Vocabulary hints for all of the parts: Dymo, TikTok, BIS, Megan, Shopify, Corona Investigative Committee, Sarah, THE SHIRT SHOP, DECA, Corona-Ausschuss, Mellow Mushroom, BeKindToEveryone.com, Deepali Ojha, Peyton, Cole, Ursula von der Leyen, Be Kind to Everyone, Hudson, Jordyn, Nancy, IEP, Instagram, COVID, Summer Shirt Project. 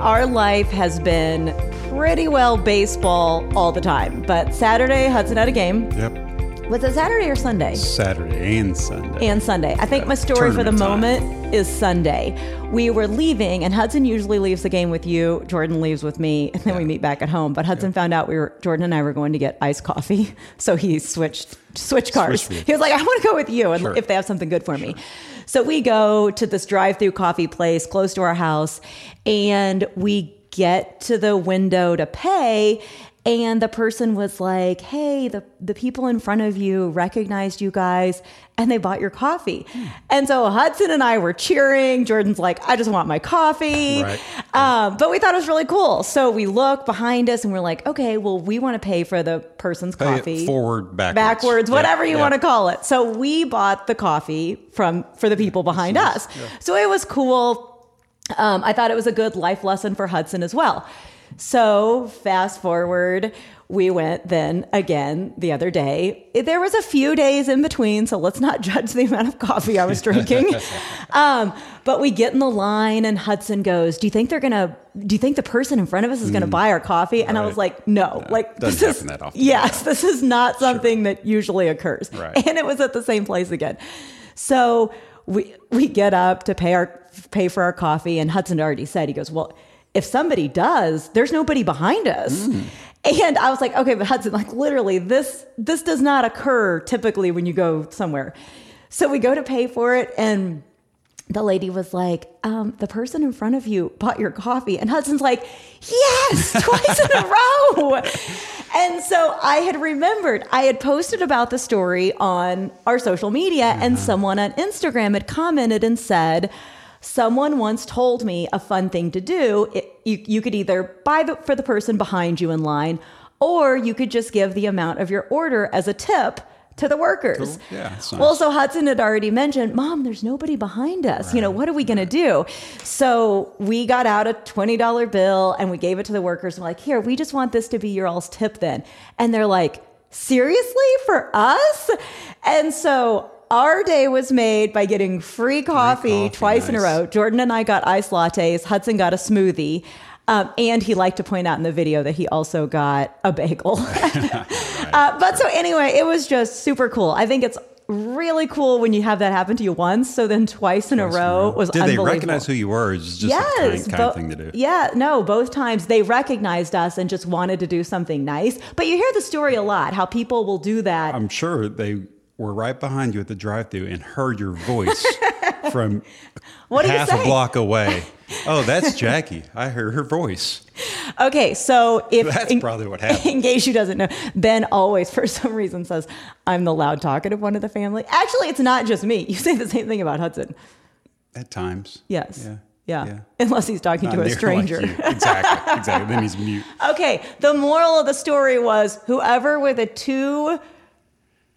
Our life has been pretty well baseball all the time. But Saturday, Hudson had a game. Yep. Was it Saturday or Sunday? Saturday and Sunday. And Sunday. I think my story for the moment is Sunday. We were leaving, and Hudson usually leaves the game with you. Jordyn leaves with me, and then we meet back at home. But Hudson found out Jordyn and I were going to get iced coffee, so he switched cars. He was like, I want to go with you and if they have something good for me. So we go to this drive-through coffee place close to our house, and we get to the window to pay, and the person was like, hey, the people in front of you recognized you guys, and they bought your coffee. And so Hudson and I were cheering. Jordyn's like, I just want my coffee. Right. But we thought it was really cool. So we look behind us, and we're like, okay, well, we want to pay for the person's coffee. Forward, backwards, whatever you want to call it. So we bought the coffee for the people behind us. Yeah. So it was cool. I thought it was a good life lesson for Hudson as well. So fast forward, we went then again the other day. There was a few days in between, so let's not judge the amount of coffee I was drinking. But we get in the line, and Hudson goes, do you think the person in front of us is going to buy our coffee? And I was like, no, like this is, that often, this is not something that usually occurs. Right. And it was at the same place again. So we get up to pay for our coffee, and Hudson already said, he goes, well, if somebody does, there's nobody behind us. Mm. And I was like, okay, but Hudson, like literally this does not occur typically when you go somewhere. So we go to pay for it, and the lady was like, the person in front of you bought your coffee. And Hudson's like, yes, twice in a row. And so I had posted about the story on our social media, and someone on Instagram had commented and said, someone once told me a fun thing to do. You could either buy for the person behind you in line, or you could just give the amount of your order as a tip to the workers. Cool. Yeah, nice. Well, so Hudson had already mentioned, Mom, there's nobody behind us. Right. You know, what are we going to do? So we got out a $20 bill, and we gave it to the workers. We're like, here, we just want this to be your all's tip then. And they're like, seriously, for us? And so our day was made by getting free coffee twice in a row. Jordyn and I got iced lattes. Hudson got a smoothie. And he liked to point out in the video that he also got a bagel. But so anyway, it was just super cool. I think it's really cool when you have that happen to you once. So then twice in a row was unbelievable. Did they recognize who you were? Or is it just a kind thing to do? Yeah, no, both times they recognized us and just wanted to do something nice. But you hear the story a lot, how people will do that. I'm sure they were right behind you at the drive-thru and heard your voice from half a block away. Oh, that's Jackie. I heard her voice. Okay, so that's probably what happened. In case you doesn't know, Ben always, for some reason, says, I'm the loud, talkative one of the family. Actually, it's not just me. You say the same thing about Hudson. At times. Yes. Yeah. Unless he's talking to a stranger. Like exactly. Then he's mute. Okay, the moral of the story was, whoever were the two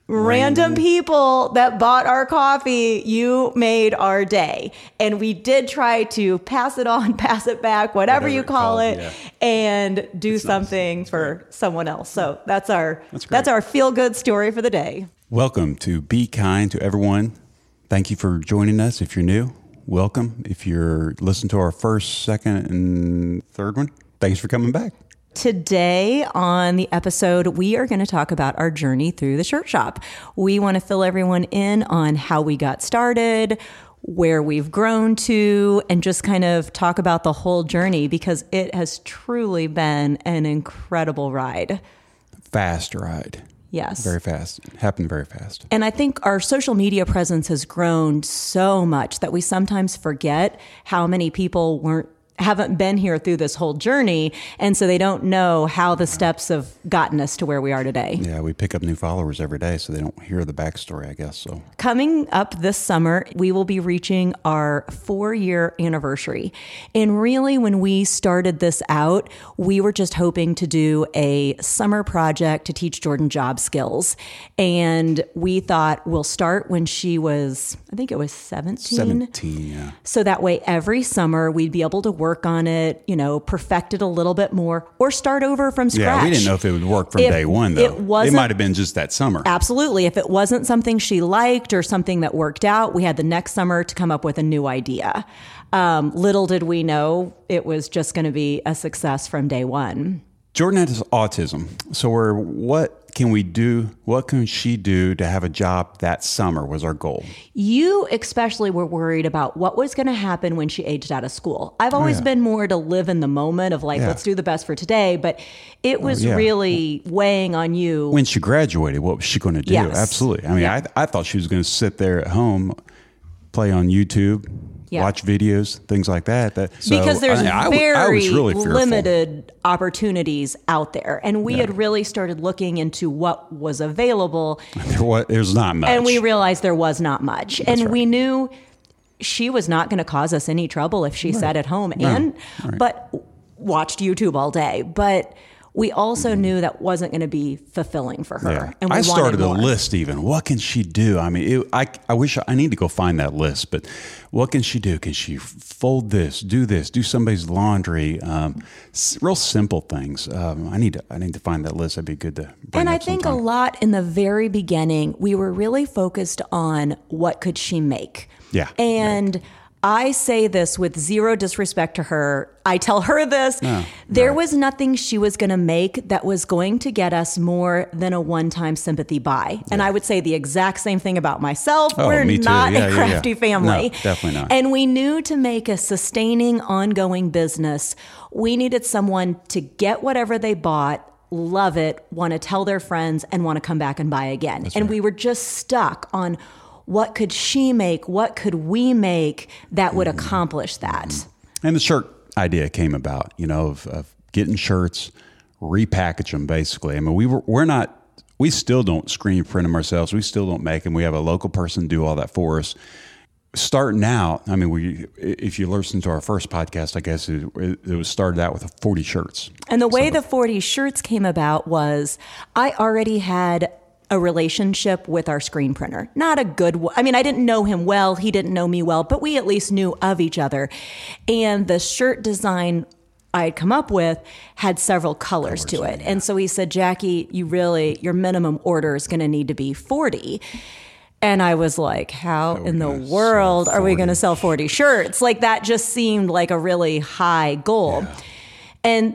random people that bought our coffee, you made our day. And we did try to pass it on, pass it back, whatever you call it, and do something for someone else. So that's our feel-good story for the day. Welcome to Be Kind to Everyone. Thank you for joining us. If you're new, welcome. If you're listening to our first, second, and third one, thanks for coming back. Today on the episode, we are going to talk about our journey through the Shirt Shop. We want to fill everyone in on how we got started, where we've grown to, and just kind of talk about the whole journey, because it has truly been an incredible ride. Fast ride. Yes. Very fast. It happened very fast. And I think our social media presence has grown so much that we sometimes forget how many people haven't been here through this whole journey, and so they don't know how the steps have gotten us to where we are today. Yeah, we pick up new followers every day, so they don't hear the backstory, I guess. So coming up this summer, we will be reaching our 4-year anniversary. And really, when we started this out, we were just hoping to do a summer project to teach Jordyn job skills. And we thought we'll start when she was, I think it was 17. So that way every summer we'd be able to work work on it, you know, perfect it a little bit more, or start over from scratch. Yeah, we didn't know if it would work from day one, though. It might have been just that summer. Absolutely. If it wasn't something she liked or something that worked out, we had the next summer to come up with a new idea. Little did we know it was just going to be a success from day one. Jordyn has autism. So what can we do? What can she do to have a job that summer was our goal. You especially were worried about what was going to happen when she aged out of school. I've always been more to live in the moment of like, let's do the best for today. But it was really weighing on you. When she graduated, what was she going to do? Yes. Absolutely. I mean, I thought she was going to sit there at home, play on YouTube, watch videos, things like that. Because there's very limited opportunities out there. And we had really started looking into what was available. There's not much. And we realized there was not much. We knew she was not going to cause us any trouble if she sat at home but watched YouTube all day. But we also knew that wasn't going to be fulfilling for her. Yeah. And I started a list even. What can she do? I mean, I need to go find that list, but what can she do? Can she fold this, do somebody's laundry? Real simple things. I need to find that list. That'd be good to bring up sometime. I think a lot in the very beginning, we were really focused on what could she make? Yeah. And I say this with zero disrespect to her. I tell her this. There was nothing she was going to make that was going to get us more than a one-time sympathy buy. Yeah. And I would say the exact same thing about myself. We're not a crafty family. No, definitely not. And we knew to make a sustaining, ongoing business, we needed someone to get whatever they bought, love it, want to tell their friends, and want to come back and buy again. That's right. We were just stuck on what could she make? What could we make that would accomplish that? And the shirt idea came about, you know, of getting shirts, repackage them basically. I mean, we still don't screen print them ourselves. We still don't make them. We have a local person do all that for us. Starting out, I mean, if you listen to our first podcast, I guess it was started out with 40 shirts. And the way the 40 shirts came about was I already had a relationship with our screen printer. Not a good one. I mean, I didn't know him well. He didn't know me well, but we at least knew of each other. And the shirt design I had come up with had several colors to it. And so he said, Jackie, your minimum order is going to need to be 40. And I was like, how in the world are we going to sell 40 shirts? Like that just seemed like a really high goal. Yeah.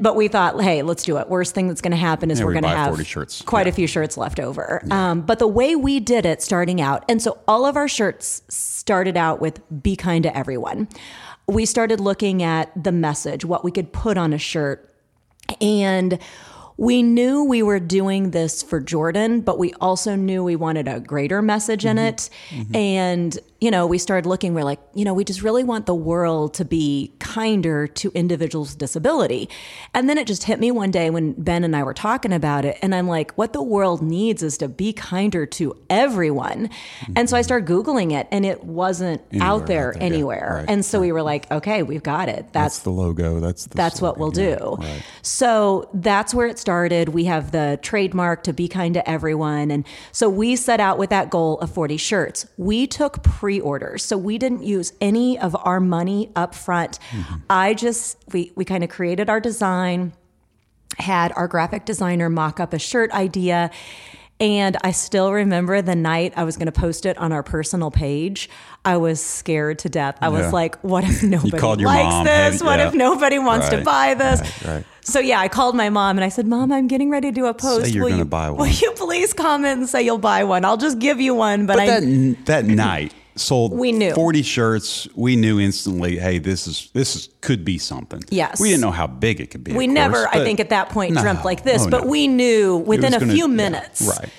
But we thought, hey, let's do it. Worst thing that's going to happen is we're going to have 40 shirts. Quite a few shirts left over. Yeah. But the way we did it starting out, and so all of our shirts started out with Be Kind to Everyone. We started looking at the message, what we could put on a shirt. And we knew we were doing this for Jordyn, but we also knew we wanted a greater message in it. Mm-hmm. And, you know, we started looking, we're like, you know, we just really want the world to be kinder to individuals with disability. And then it just hit me one day when Ben and I were talking about it. And I'm like, what the world needs is to be kinder to everyone. Mm-hmm. And so I started Googling it and it wasn't out there anywhere. Yeah, right, and so we were like, okay, we've got it. That's the logo. That's slogan. What we'll do. Right. So that's where it started. We have the trademark to Be Kind to Everyone. And so we set out with that goal of 40 shirts. We took pre-orders. So we didn't use any of our money up front. Mm-hmm. We kind of created our design, had our graphic designer mock up a shirt idea. And I still remember the night I was going to post it on our personal page. I was scared to death. I was like, what if nobody likes this? What if nobody wants to buy this? Right. So I called my mom and I said, Mom, I'm getting ready to do a post. Say you're going to buy one. Will you please comment and say you'll buy one? I'll just give you one. But that night sold 40 shirts. We knew instantly, hey, this could be something. Yes. We didn't know how big it could be. We never, I think at that point, dreamt like this, but we knew within a few minutes. Yeah, right.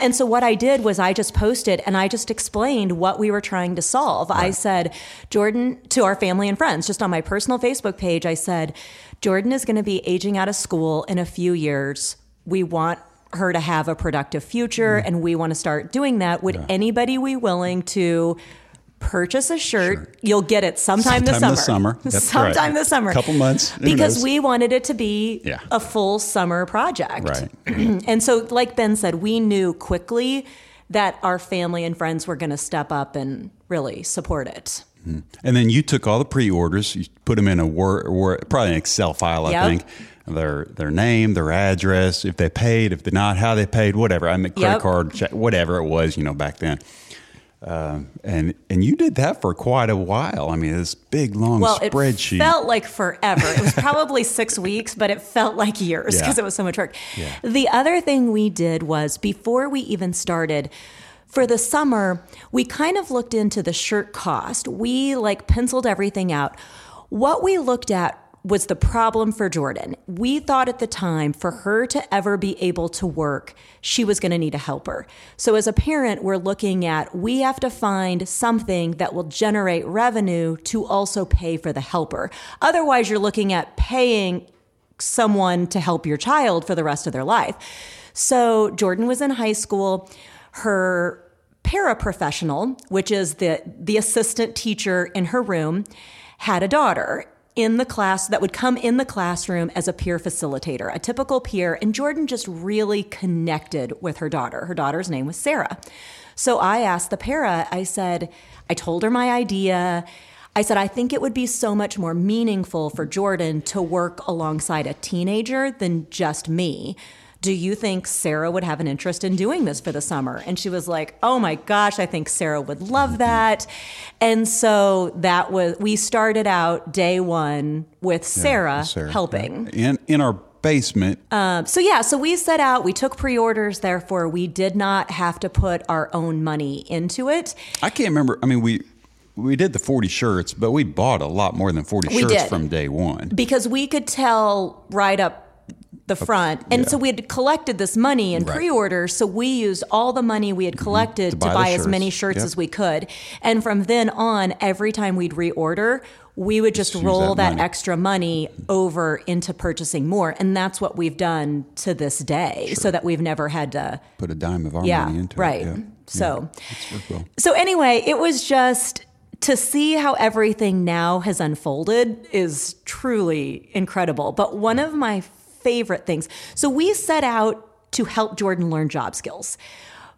And so what I did was I just posted and I just explained what we were trying to solve. Right. I said, Jordyn, to our family and friends, just on my personal Facebook page, I said, Jordyn is going to be aging out of school in a few years. We want her to have a productive future, and we want to start doing that. Would anybody be willing to purchase a shirt? Sure. You'll get it sometime this summer. This summer. A couple months. Because we wanted it to be a full summer project. Right. And so, like Ben said, we knew quickly that our family and friends were going to step up and really support it. Mm-hmm. And then you took all the pre-orders, you put them in a Word, probably an Excel file, yep. I think. Their name, their address, if they paid, if they're not, how they paid, whatever. I mean, credit yep. card, check, whatever it was, you know, back then. And you did that for quite a while. I mean, this big, long spreadsheet. It felt like forever. It was probably 6 weeks, but it felt like years because it was so much work. Yeah. The other thing we did was before we even started, for the summer, we kind of looked into the shirt cost. We penciled everything out. What we looked at was the problem for Jordyn. We thought at the time for her to ever be able to work, she was going to need a helper. So as a parent, we're looking at, we have to find something that will generate revenue to also pay for the helper. Otherwise, you're looking at paying someone to help your child for the rest of their life. So Jordyn was in high school. Her paraprofessional, which is the assistant teacher in her room, had a daughter in the class that would come in the classroom as a peer facilitator, a typical peer. And Jordyn just really connected with her daughter. Her daughter's name was Sarah. So I asked the para, I told her my idea. I said, I think it would be so much more meaningful for Jordyn to work alongside a teenager than just me. Do you think Sarah would have an interest in doing this for the summer? And she was like, oh my gosh, I think Sarah would love that. And so that was, we started out day one with Sarah helping. Yeah. In our basement. So we set out, we took pre-orders, therefore we did not have to put our own money into it. I can't remember, I mean, we did the 40 shirts, but we bought a lot more than 40 shirts from day one. Because we could tell right up the front. And so we had collected this money in pre-orders. So we used all the money we had collected to buy as many shirts as we could. And from then on, every time we'd reorder, we would just roll that extra money over into purchasing more. And that's what we've done to this day so that we've never had to put a dime of our money into it. Right. Yeah. So, so anyway, it was just to see how everything now has unfolded is truly incredible. But one of my favorite things. So we set out to help Jordyn learn job skills,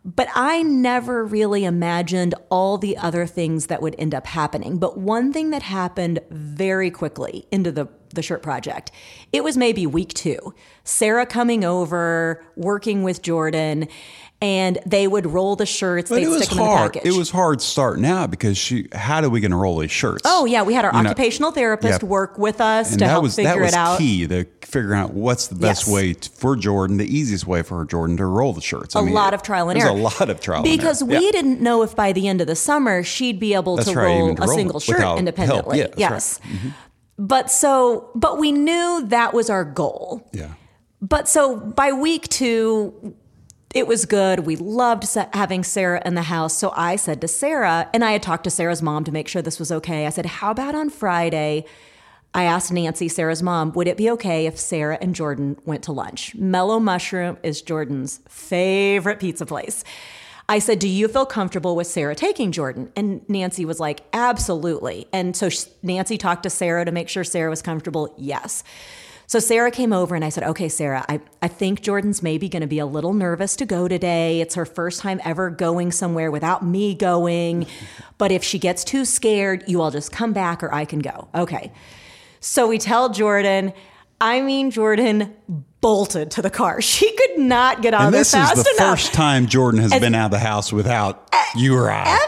but I never really imagined all the other things that would end up happening. But one thing that happened very quickly into the shirt project, it was maybe week two, Sarah coming over, working with Jordyn, and they would roll the shirts. They'd stick them in the package. It was hard starting out because how are we going to roll these shirts? Oh, yeah. We had our occupational therapist work with us to help figure it out. That was key to figuring out what's the best way for Jordyn, the easiest way for Jordyn to roll the shirts. I mean, lot of trial and error. There's a lot of trial and error. Because we didn't know if by the end of the summer she'd be able to roll a single shirt independently. Yeah, yes. Right. Mm-hmm. But we knew that was our goal. Yeah. But so by week two, it was good. We loved having Sarah in the house. So I said to Sarah, and I had talked to Sarah's mom to make sure this was okay. I said, how about on Friday? I asked Nancy, Sarah's mom, would it be okay if Sarah and Jordyn went to lunch? Mellow Mushroom is Jordyn's favorite pizza place. I said, do you feel comfortable with Sarah taking Jordyn? And Nancy was like, absolutely. And so Nancy talked to Sarah to make sure Sarah was comfortable. Yes. So Sarah came over and I said, okay, Sarah, I think Jordyn's maybe going to be a little nervous to go today. It's her first time ever going somewhere without me going. But if she gets too scared, you all just come back or I can go. Okay. So we tell Jordyn, Jordyn bolted to the car. She could not get out of there fast enough. And this is the first time Jordyn has been out of the house without you or I. Ever.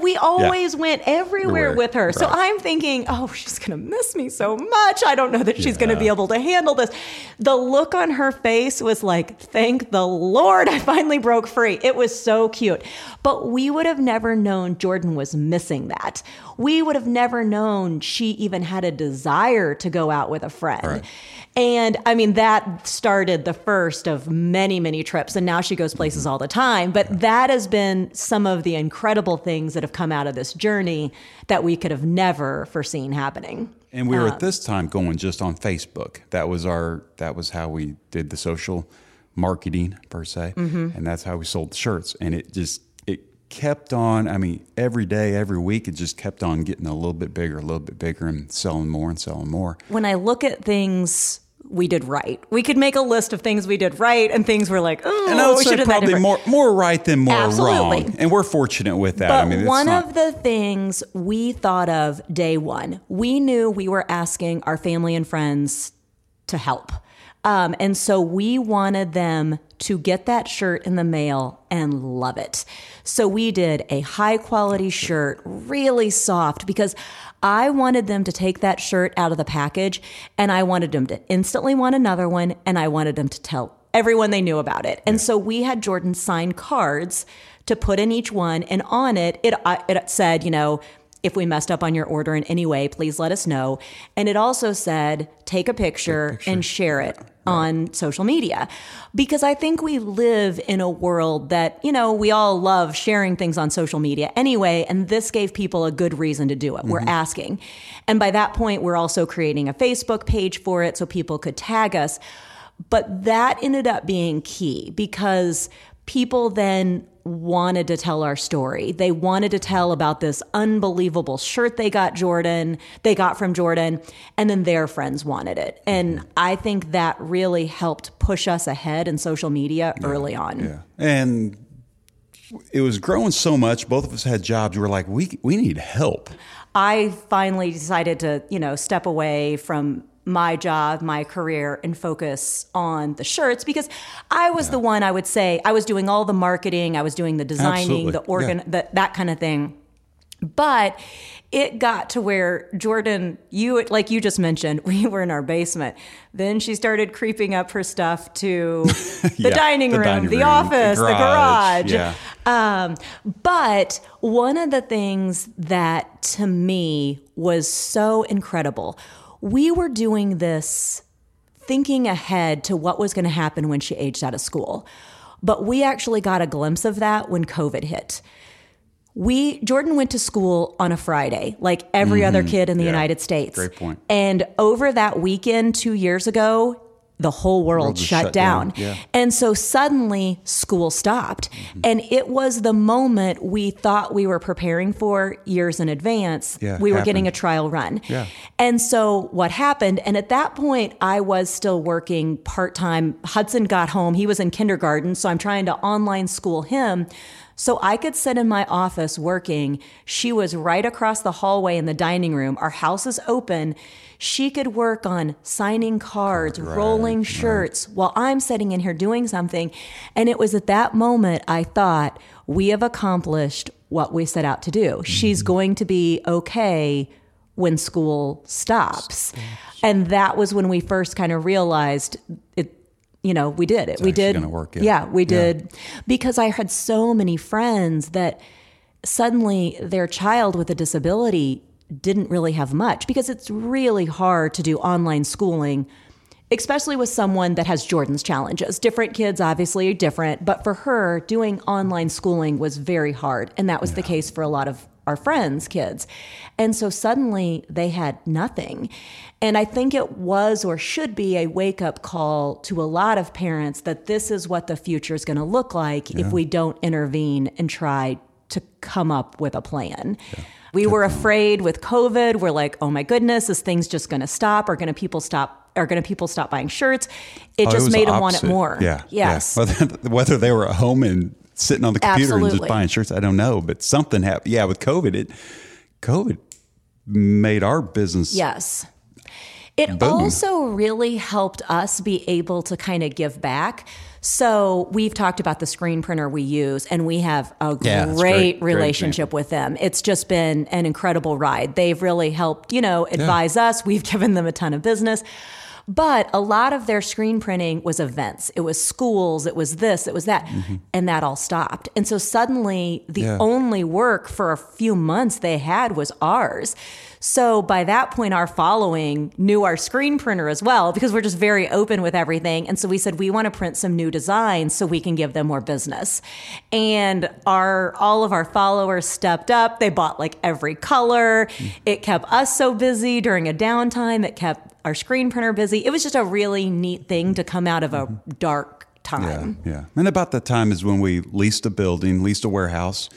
We always went everywhere with her. Right. So I'm thinking, oh, she's going to miss me so much. I don't know that she's going to be able to handle this. The look on her face was like, thank the Lord I finally broke free. It was so cute. But we would have never known Jordyn was missing that. We would have never known she even had a desire to go out with a friend. Right. And that started the first of many, many trips. And now she goes places all the time. But that has been some of the incredible things that have come out of this journey that we could have never foreseen happening. And we were at this time going just on Facebook. That was how we did the social marketing per se. Mm-hmm. And that's how we sold the shirts. And it kept on, every day, every week, it just kept on getting a little bit bigger and selling more and selling more. When I look at things we did right. We could make a list of things we did right and things we're like, oh, and I would say probably more right than more Absolutely. Wrong. And we're fortunate with that. But I mean, it's one of the things we thought of day one, we knew we were asking our family and friends to help. And so we wanted them to get that shirt in the mail and love it. So we did a high quality shirt, really soft, because I wanted them to take that shirt out of the package and I wanted them to instantly want another one. And I wanted them to tell everyone they knew about it. And so we had Jordyn sign cards to put in each one. And on it, it said, you know, if we messed up on your order in any way, please let us know. And it also said, take a picture, and share it on social media. Because I think we live in a world that, you know, we all love sharing things on social media anyway. And this gave people a good reason to do it. Mm-hmm. We're asking. And by that point, we're also creating a Facebook page for it so people could tag us. But that ended up being key because people then wanted to tell our story. They wanted to tell about this unbelievable shirt they got from Jordyn, and then their friends wanted it. And I think that really helped push us ahead in social media early on. Yeah. And it was growing so much. Both of us had jobs. We were like, we need help. I finally decided to, you know, step away from my job, my career, and focus on the shirts because I was the one, I would say, I was doing all the marketing, I was doing the designing, Absolutely. The that kind of thing. But it got to where Jordyn, like you just mentioned, we were in our basement. Then she started creeping up her stuff to the dining room, office, the garage. Yeah. But one of the things that to me was so incredible, we were doing this thinking ahead to what was going to happen when she aged out of school. But we actually got a glimpse of that when COVID hit. Jordyn went to school on a Friday, like every other kid in the United States. Great point. And over that weekend 2 years ago, the whole world shut down. Yeah. And so suddenly school stopped. Mm-hmm. And it was the moment we thought we were preparing for years in advance. Yeah, we were getting a trial run. Yeah. And so what happened, and at that point I was still working part-time. Hudson got home. He was in kindergarten. So I'm trying to online school him. So I could sit in my office working. She was right across the hallway in the dining room. Our house is open. She could work on signing cards, rolling shirts while I'm sitting in here doing something. And it was at that moment I thought, we have accomplished what we set out to do. Mm-hmm. She's going to be okay when school stops. And that was when we first kind of realized it. You know, we did it. It's we did. Gonna work, yeah. yeah, we did. Yeah. Because I had so many friends that suddenly their child with a disability didn't really have much because it's really hard to do online schooling, especially with someone that has Jordyn's challenges. Different kids obviously are different, but for her, doing online schooling was very hard. And that was the case for a lot of our friends' kids. And so suddenly they had nothing. And I think it was or should be a wake-up call to a lot of parents that this is what the future is going to look like if we don't intervene and try to come up with a plan. Yeah. We were afraid with COVID. We're like, oh my goodness, is things just going to stop? Are going to people stop buying shirts? It just made them want it more. Yeah. Yes. Yeah. Whether they were at home and sitting on the computer and just buying shirts, I don't know, but something happened. Yeah, with COVID, COVID made our business. Yes. It also really helped us be able to kind of give back. So we've talked about the screen printer we use, and we have a great relationship with them. It's just been an incredible ride. They've really helped, you know, advise us. We've given them a ton of business. But a lot of their screen printing was events. It was schools. It was this. It was that. Mm-hmm. And that all stopped. And so suddenly the only work for a few months they had was ours. So by that point, our following knew our screen printer as well because we're just very open with everything. And so we said, we want to print some new designs so we can give them more business. And all of our followers stepped up. They bought like every color. Mm. It kept us so busy during a downtime. It kept our screen printer busy. It was just a really neat thing to come out of a dark time. Yeah. And about that time is when we leased a building, leased a warehouse,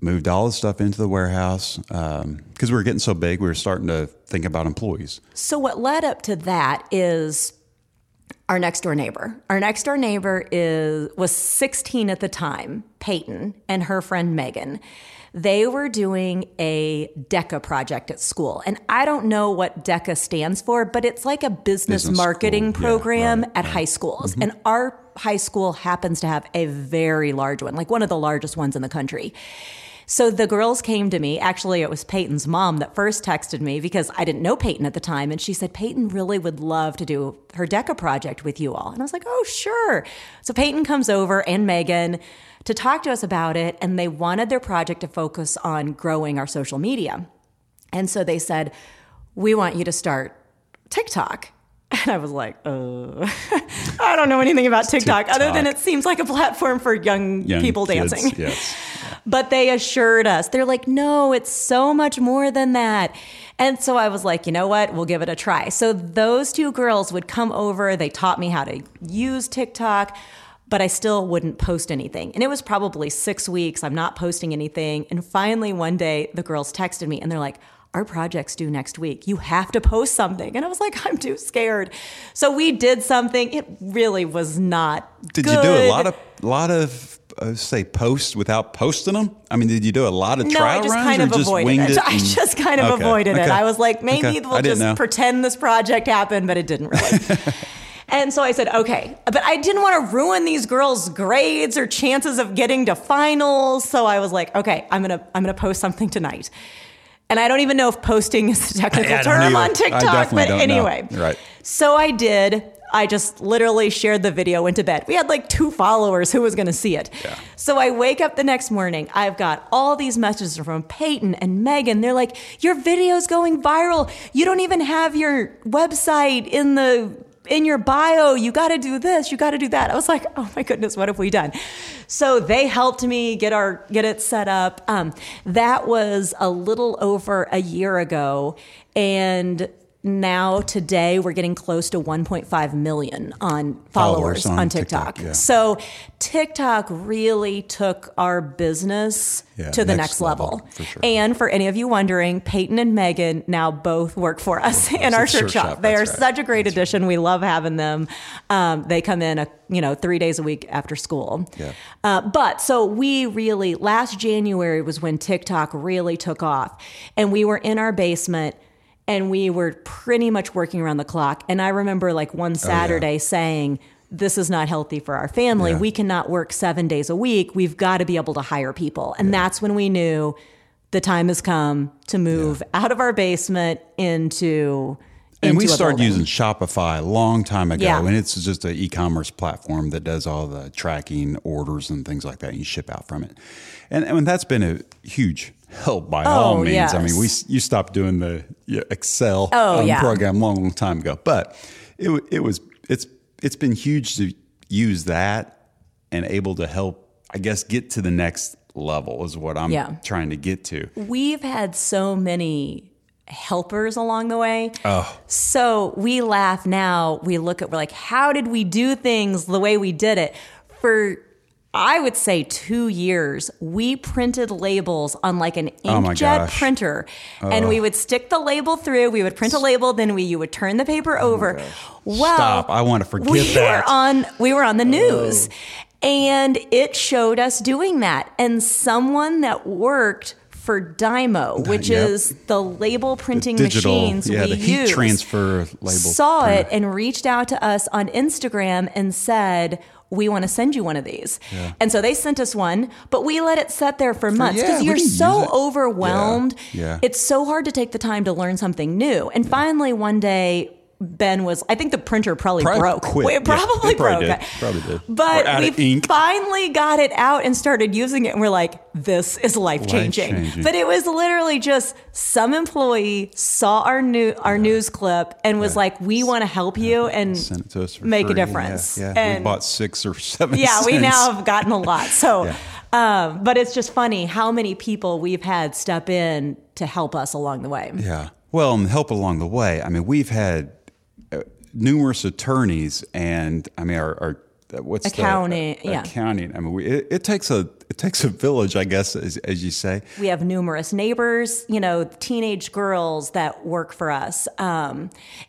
moved all the stuff into the warehouse. Because we were getting so big, we were starting to think about employees. So what led up to that is our next door neighbor. Our next door neighbor was 16 at the time, Peyton, and her friend Megan. They were doing a DECA project at school. And I don't know what DECA stands for, but it's like a business marketing program at high schools. Mm-hmm. And our high school happens to have a very large one, like one of the largest ones in the country. So the girls came to me. Actually, it was Peyton's mom that first texted me because I didn't know Peyton at the time. And she said, Peyton really would love to do her DECA project with you all. And I was like, oh, sure. So Peyton comes over and Megan to talk to us about it. And they wanted their project to focus on growing our social media. And so they said, we want you to start TikTok. And I was like, I don't know anything about TikTok other than it seems like a platform for young people kids, dancing. Yes. But they assured us. They're like, no, it's so much more than that. And so I was like, you know what? We'll give it a try. So those two girls would come over. They taught me how to use TikTok, but I still wouldn't post anything. And it was probably 6 weeks. I'm not posting anything. And finally, one day, the girls texted me and they're like, our project's due next week. You have to post something. And I was like, I'm too scared. So we did something. It really was not good. Did you do a lot of say posts without posting them? I mean, did you do a lot of trial runs? No, I just kind of avoided it. I just kind of avoided it. I was like, maybe we'll just pretend this project happened, but it didn't really. And so I said, okay. But I didn't want to ruin these girls' grades or chances of getting to finals. So I was like, okay, I'm gonna post something tonight. And I don't even know if posting is the technical term on TikTok, but anyway. Right. So I did. I just literally shared the video, went to bed. We had like 2 followers who was going to see it. Yeah. So I wake up the next morning. I've got all these messages from Peyton and Megan. They're like, your video's going viral. You don't even have your website in your bio. You got to do this. You got to do that. I was like, oh my goodness, what have we done? So they helped me get it set up. That was a little over a year ago. And now today we're getting close to 1.5 million on followers on TikTok. Yeah. So TikTok really took our business to the next level. For sure. And for any of you wondering, Peyton and Megan now both work for us in our shirt shop. They are such a great addition. We love having them. They come in 3 days a week after school. Yeah. But so we really, last January was when TikTok really took off, and we were in our basement. And we were pretty much working around the clock. And I remember like one Saturday saying, this is not healthy for our family. Yeah. We cannot work 7 days a week. We've got to be able to hire people. And that's when we knew the time has come to move out of our basement into we started using Shopify a long time ago. And it's just an e-commerce platform that does all the tracking, orders, and things like that. And you ship out from it. And that's been a huge help by all means. Yes. I mean, you stopped doing the Excel program long time ago, but it's been huge to use that and able to help, I guess, get to the next level is what I'm trying to get to. We've had so many helpers along the way. Oh. So we laugh now, we're like, how did we do things the way we did it? For I would say 2 years, we printed labels on like an inkjet printer, and we would stick the label through. We would print a label, then you would turn the paper over. Well, stop! I want to forget that. We were on the news, and it showed us doing that. And someone that worked for Dymo, which is the label printing machines we use, heat transfer label, saw it and reached out to us on Instagram and said, we want to send you one of these. Yeah. And so they sent us one, but we let it sit there for months because you're so overwhelmed. Yeah. It's so hard to take the time to learn something new. And finally one day, Ben was, I think the printer probably broke. It probably broke. But we finally got it out and started using it. And we're like, this is life-changing. But it was literally just some employee saw our news clip and was like, we want to help you and send it to us for free. A difference. Yeah. And we bought 6 or 7 cents. We now have gotten a lot. So, but it's just funny how many people we've had step in to help us along the way. Yeah. Well, and help along the way. I mean, we've had numerous attorneys, and I mean, our accounting. I mean, it takes a it takes a village, I guess, as you say. We have numerous neighbors, you know, teenage girls that work for us.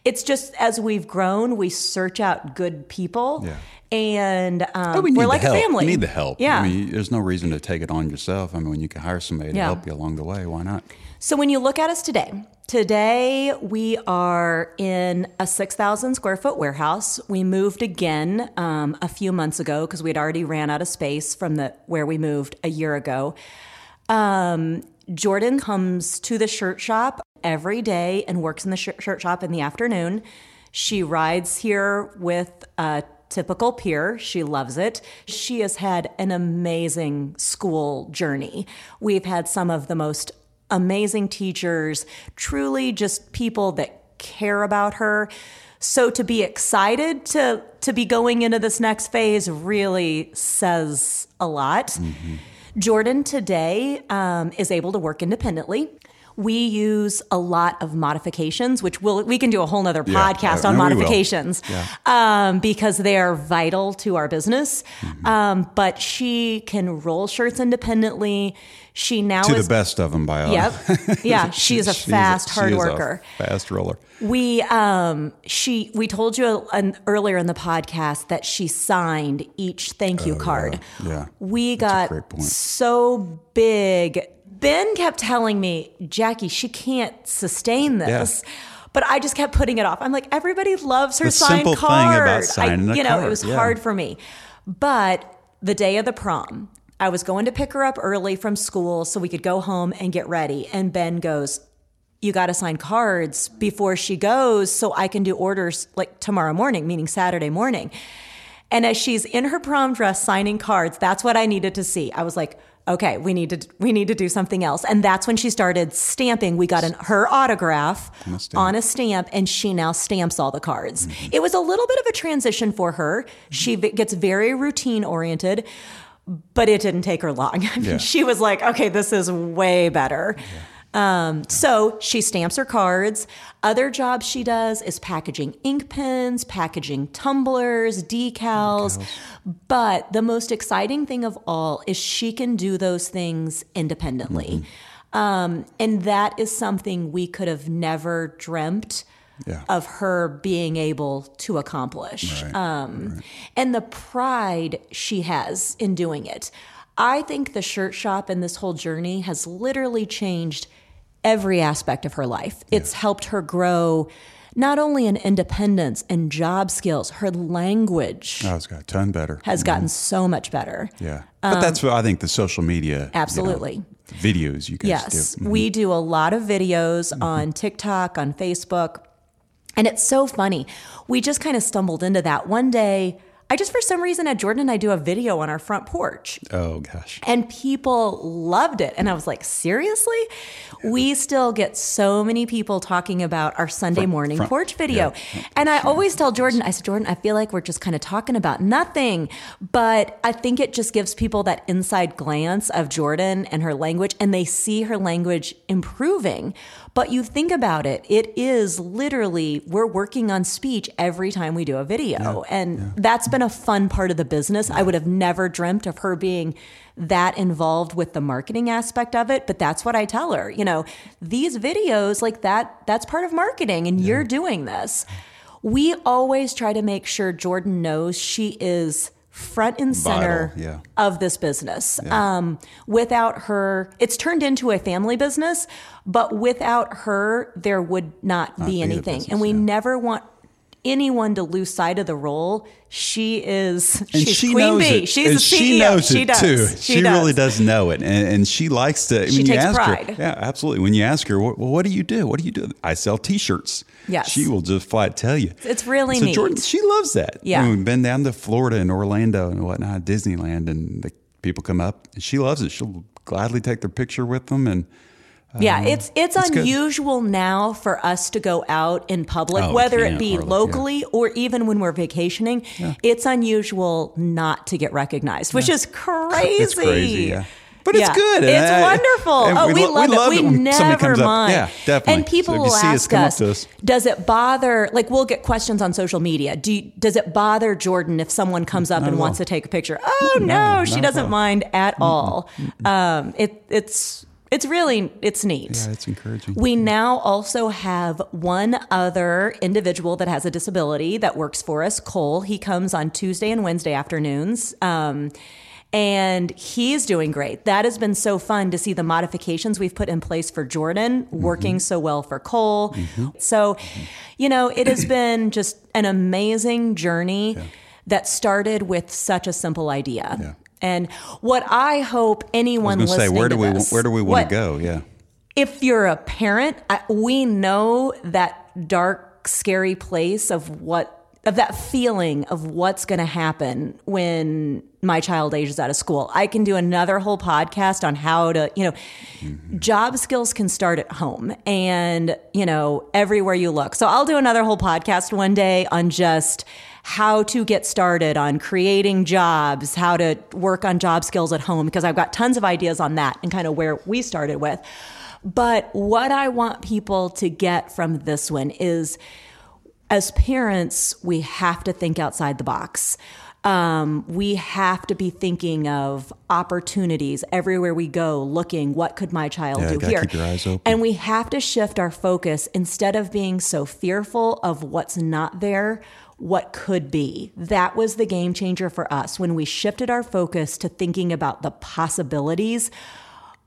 It's just as we've grown, we search out good people. Yeah. And we're like a family. We need the help. Yeah. I mean, there's no reason to take it on yourself. I mean, when you can hire somebody to help you along the way, why not? So when you look at us today we are in a 6,000 square foot warehouse. We moved again a few months ago because we'd already ran out of space from where we moved a year ago. Jordyn comes to the shirt shop every day and works in the shirt shop in the afternoon. She rides here with a typical peer. She loves it. She has had an amazing school journey. We've had some of the most amazing teachers, truly just people that care about her. So to be excited to be going into this next phase really says a lot. Mm-hmm. Jordyn today is able to work independently. We use a lot of modifications, which we can do a whole nother podcast on modifications because they are vital to our business. Mm-hmm. But she can roll shirts independently. She now is the best of them by all. Yep. Yeah. She's a hard worker. Fast roller. We told you earlier in the podcast that she signed each thank you card. Yeah. We got so big. Ben kept telling me, Jackie, she can't sustain this, but I just kept putting it off. I'm like, everybody loves her signed card. It was hard for me. But the day of the prom, I was going to pick her up early from school so we could go home and get ready. And Ben goes, you got to sign cards before she goes so I can do orders like tomorrow morning, meaning Saturday morning. And as she's in her prom dress signing cards, that's what I needed to see. I was like, okay, we need to do something else. And that's when she started stamping. We got her autograph on a stamp, and she now stamps all the cards. Mm-hmm. It was a little bit of a transition for her. Mm-hmm. She gets very routine-oriented, but it didn't take her long. I mean, she was like, okay, this is way better. Yeah. So she stamps her cards. Other jobs she does is packaging ink pens, packaging tumblers, decals. But the most exciting thing of all is she can do those things independently. Mm-hmm. And that is something we could have never dreamt of her being able to accomplish. Right. And the pride she has in doing it. I think the shirt shop and this whole journey has literally changed every aspect of her life. It's helped her grow not only in independence and job skills, her language it's got a ton better. Has gotten so much better. Yeah. But that's what I think the social media videos you guys do. Mm-hmm. We do a lot of videos on TikTok, on Facebook. And it's so funny. We just kind of stumbled into that one day. I just, for some reason, had Jordyn and I do a video on our front porch. Oh, gosh. And people loved it. And I was like, seriously? Yeah. We still get so many people talking about our Sunday morning porch video. Yeah. And I always tell Jordyn, I said, Jordyn, I feel like we're just kind of talking about nothing. But I think it just gives people that inside glance of Jordyn and her language, and they see her language improving. But you think about it, it is literally, we're working on speech every time we do a video. Yeah. And that's been a fun part of the business. I would have never dreamt of her being that involved with the marketing aspect of it, but that's what I tell her. You know, these videos like that's part of marketing, and you're doing this. We always try to make sure Jordyn knows she is front and center of this business. Yeah. Without her, it's turned into a family business, but without her, there would not be anything. Business, and we never want anyone to lose sight of the role. She's Queen Bee. She's the CEO. She knows it too. She really does know it. And she likes to, she takes pride. Yeah, absolutely. When you ask her, well, what do you do? What do you do? I sell t-shirts. Yes. She will just flat tell you. It's really neat. So Jordyn, she loves that. Yeah. We've been down to Florida and Orlando and whatnot, Disneyland, and the people come up and she loves it. She'll gladly take their picture with them. And it's unusual now for us to go out in public, whether it be locally or even when we're vacationing. Yeah. It's unusual not to get recognized, which is crazy. It's crazy, But it's good. It's wonderful. And we love it. We never mind. Yeah, definitely. And people will ask us, does it bother, like we'll get questions on social media. Does it bother Jordyn if someone comes up and wants to take a picture? Oh, no, she doesn't mind at all. It's really, it's neat. Yeah, it's encouraging. We now also have one other individual that has a disability that works for us, Cole. He comes on Tuesday and Wednesday afternoons, and he's doing great. That has been so fun to see the modifications we've put in place for Jordyn, working so well for Cole. So, you know, it has been just an amazing journey that started with such a simple idea. Yeah. And what I hope anyone listening where do we want to go? Yeah. If you're a parent, we know that dark, scary place of that feeling of what's going to happen when my child ages out of school. I can do another whole podcast on how to, job skills can start at home and, everywhere you look. So I'll do another whole podcast one day on just how to get started on creating jobs, how to work on job skills at home, because I've got tons of ideas on that and kind of where we started with. But what I want people to get from this one is, as parents, we have to think outside the box. We have to be thinking of opportunities everywhere we go, looking, what could my child do here? Keep your eyes open. And we have to shift our focus instead of being so fearful of what's not there, what could be. That was the game changer for us when we shifted our focus to thinking about the possibilities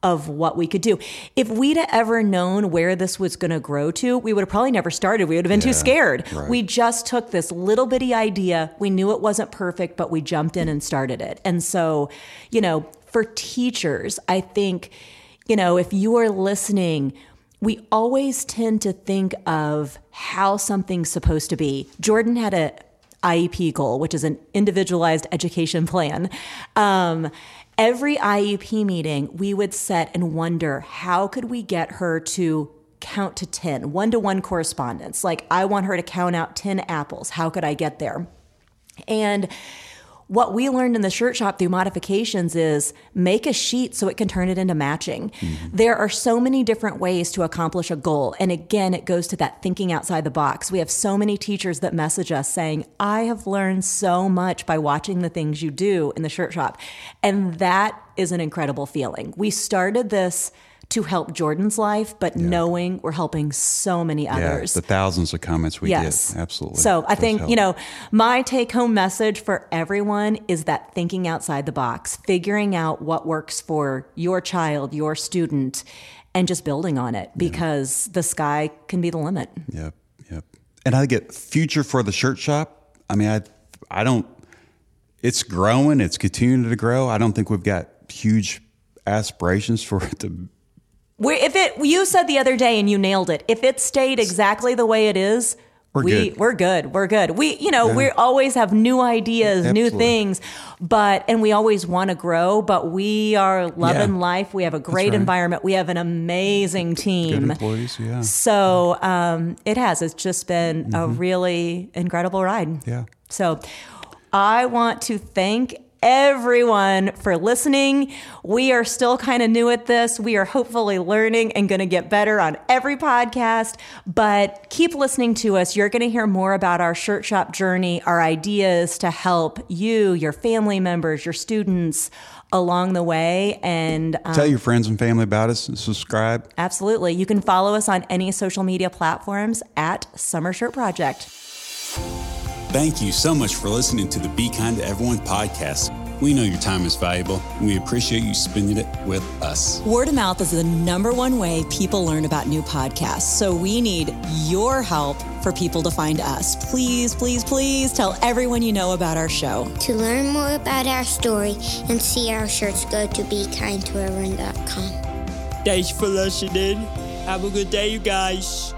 of what we could do. If we'd have ever known where this was going to grow to, we would have probably never started. We would have been too scared. Right. We just took this little bitty idea. We knew it wasn't perfect, but we jumped in and started it. And so, for teachers, I think, if you are listening, we always tend to think of how something's supposed to be. Jordyn had an IEP goal, which is an individualized education plan. Every IEP meeting, we would set and wonder, how could we get her to count to 10, one-to-one correspondence? Like, I want her to count out 10 apples. How could I get there? And what we learned in the Shirt Shop through modifications is make a sheet so it can turn it into matching. There are so many different ways to accomplish a goal. And again, it goes to that thinking outside the box. We have so many teachers that message us saying, I have learned so much by watching the things you do in the Shirt Shop. And that is an incredible feeling. We started this to help Jordyn's life, but knowing we're helping so many others. The thousands of comments we get. Absolutely. So I think, my take-home message for everyone is that thinking outside the box, figuring out what works for your child, your student, and just building on it because the sky can be the limit. Yep. And I get future for the Shirt Shop. I mean, I don't, it's growing, it's continuing to grow. I don't think we've got huge aspirations for it to you said the other day, and you nailed it. If it stayed exactly the way it is, we're good. We always have new ideas, new things, and we always want to grow. But we are loving life. We have a great environment. We have an amazing team. Good employees, yeah. So it's just been a really incredible ride. Yeah. So I want to thank everyone for listening. We are still kind of new at this. We are hopefully learning and going to get better on every podcast, but keep listening to us. You're going to hear more about our Shirt Shop journey, our ideas to help you, your family members, your students along the way. And tell your friends and family about us and subscribe. Absolutely. You can follow us on any social media platforms at Summer Shirt Project. Thank you so much for listening to the Be Kind to Everyone podcast. We know your time is valuable, and we appreciate you spending it with us. Word of mouth is the number one way people learn about new podcasts, so we need your help for people to find us. Please, please, please tell everyone you know about our show. To learn more about our story and see our shirts, go to BeKindToEveryone.com. Thanks for listening. Have a good day, you guys.